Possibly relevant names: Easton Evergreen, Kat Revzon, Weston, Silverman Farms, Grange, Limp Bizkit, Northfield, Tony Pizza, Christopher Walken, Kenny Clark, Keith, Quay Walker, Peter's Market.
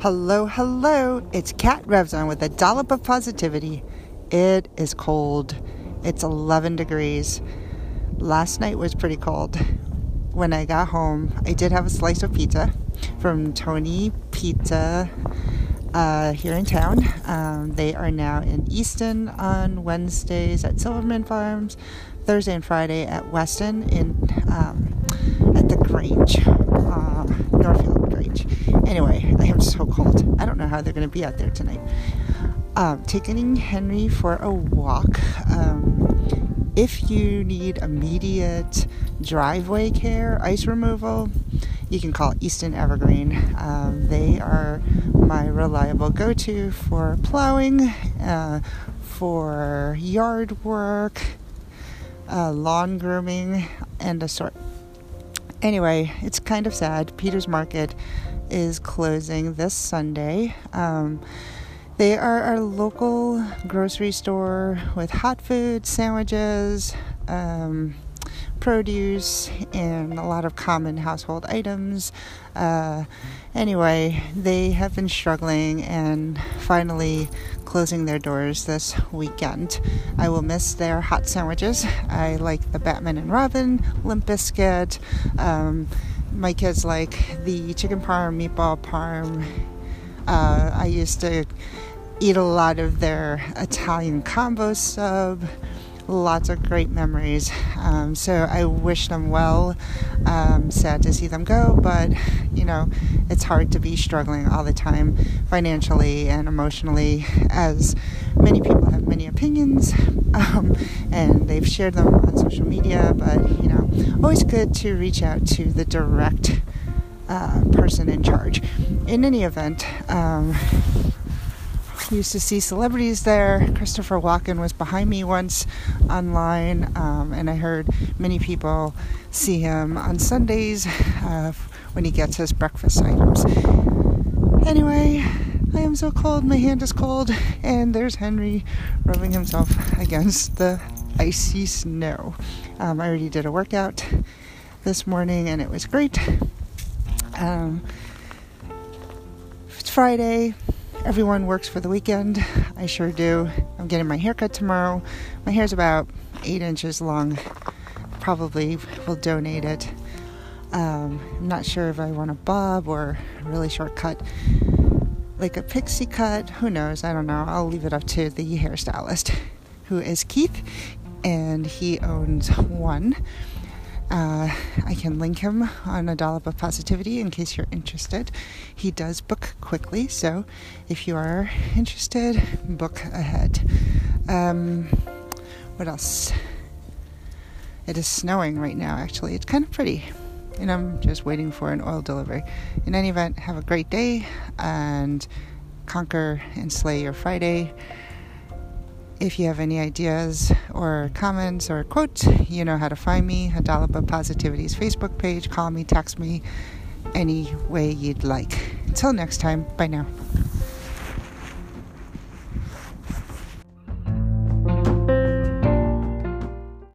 Hello, it's Kat Revzon with a dollop of positivity. It is cold. It's 11 degrees. Last night was pretty cold. When I got home, I did have a slice of pizza from Tony Pizza here in town. They are now in Easton on Wednesdays at Silverman Farms, Thursday and Friday at Weston at the Grange, Northfield Grange. Anyway, I am so cold. I don't know how they're going to be out there tonight. Taking Henry for a walk. If you need immediate driveway care, ice removal, you can call Easton Evergreen. They are my reliable go-to for plowing, for yard work, lawn grooming, and a sort. Anyway, it's kind of sad. Peter's Market is closing this Sunday. They are our local grocery store with hot food, sandwiches, produce, and a lot of common household items. Anyway, they have been struggling and finally closing their doors this weekend. I will miss their hot sandwiches. I like the Batman and Robin, Limp Bizkit. My kids like the chicken parm, meatball parm. I used to eat a lot of their Italian combo sub. Lots of great memories. So I wish them well. Sad to see them go, but you know, it's hard to be struggling all the time financially and emotionally, as many people have many opinions, and they've shared them on social media, but you know, always good to reach out to the direct person in charge. In any event, used to see celebrities there. Christopher Walken was behind me once online, and I heard many people see him on Sundays when he gets his breakfast items. Anyway, I am so cold. My hand is cold, and there's Henry rubbing himself against the icy snow. I already did a workout this morning, and it was great. It's Friday. Everyone works for the weekend. I sure do. I'm getting my haircut tomorrow. My hair's about 8 inches long. Probably will donate it. I'm not sure if I want a bob or a really short cut, like a pixie cut. Who knows? I don't know. I'll leave it up to the hairstylist, who is Keith, and he owns one. I can link him on a dollop of positivity in case you're interested. He does book quickly, so if you are interested, book ahead. What else? It is snowing right now, actually. It's kind of pretty, and I'm just waiting for an oil delivery. In any event, have a great day, and conquer and slay your Friday. If you have any ideas or comments or quotes, you know how to find me. A Dollop of Positivity's Facebook page. Call me, text me, any way you'd like. Until next time, bye now.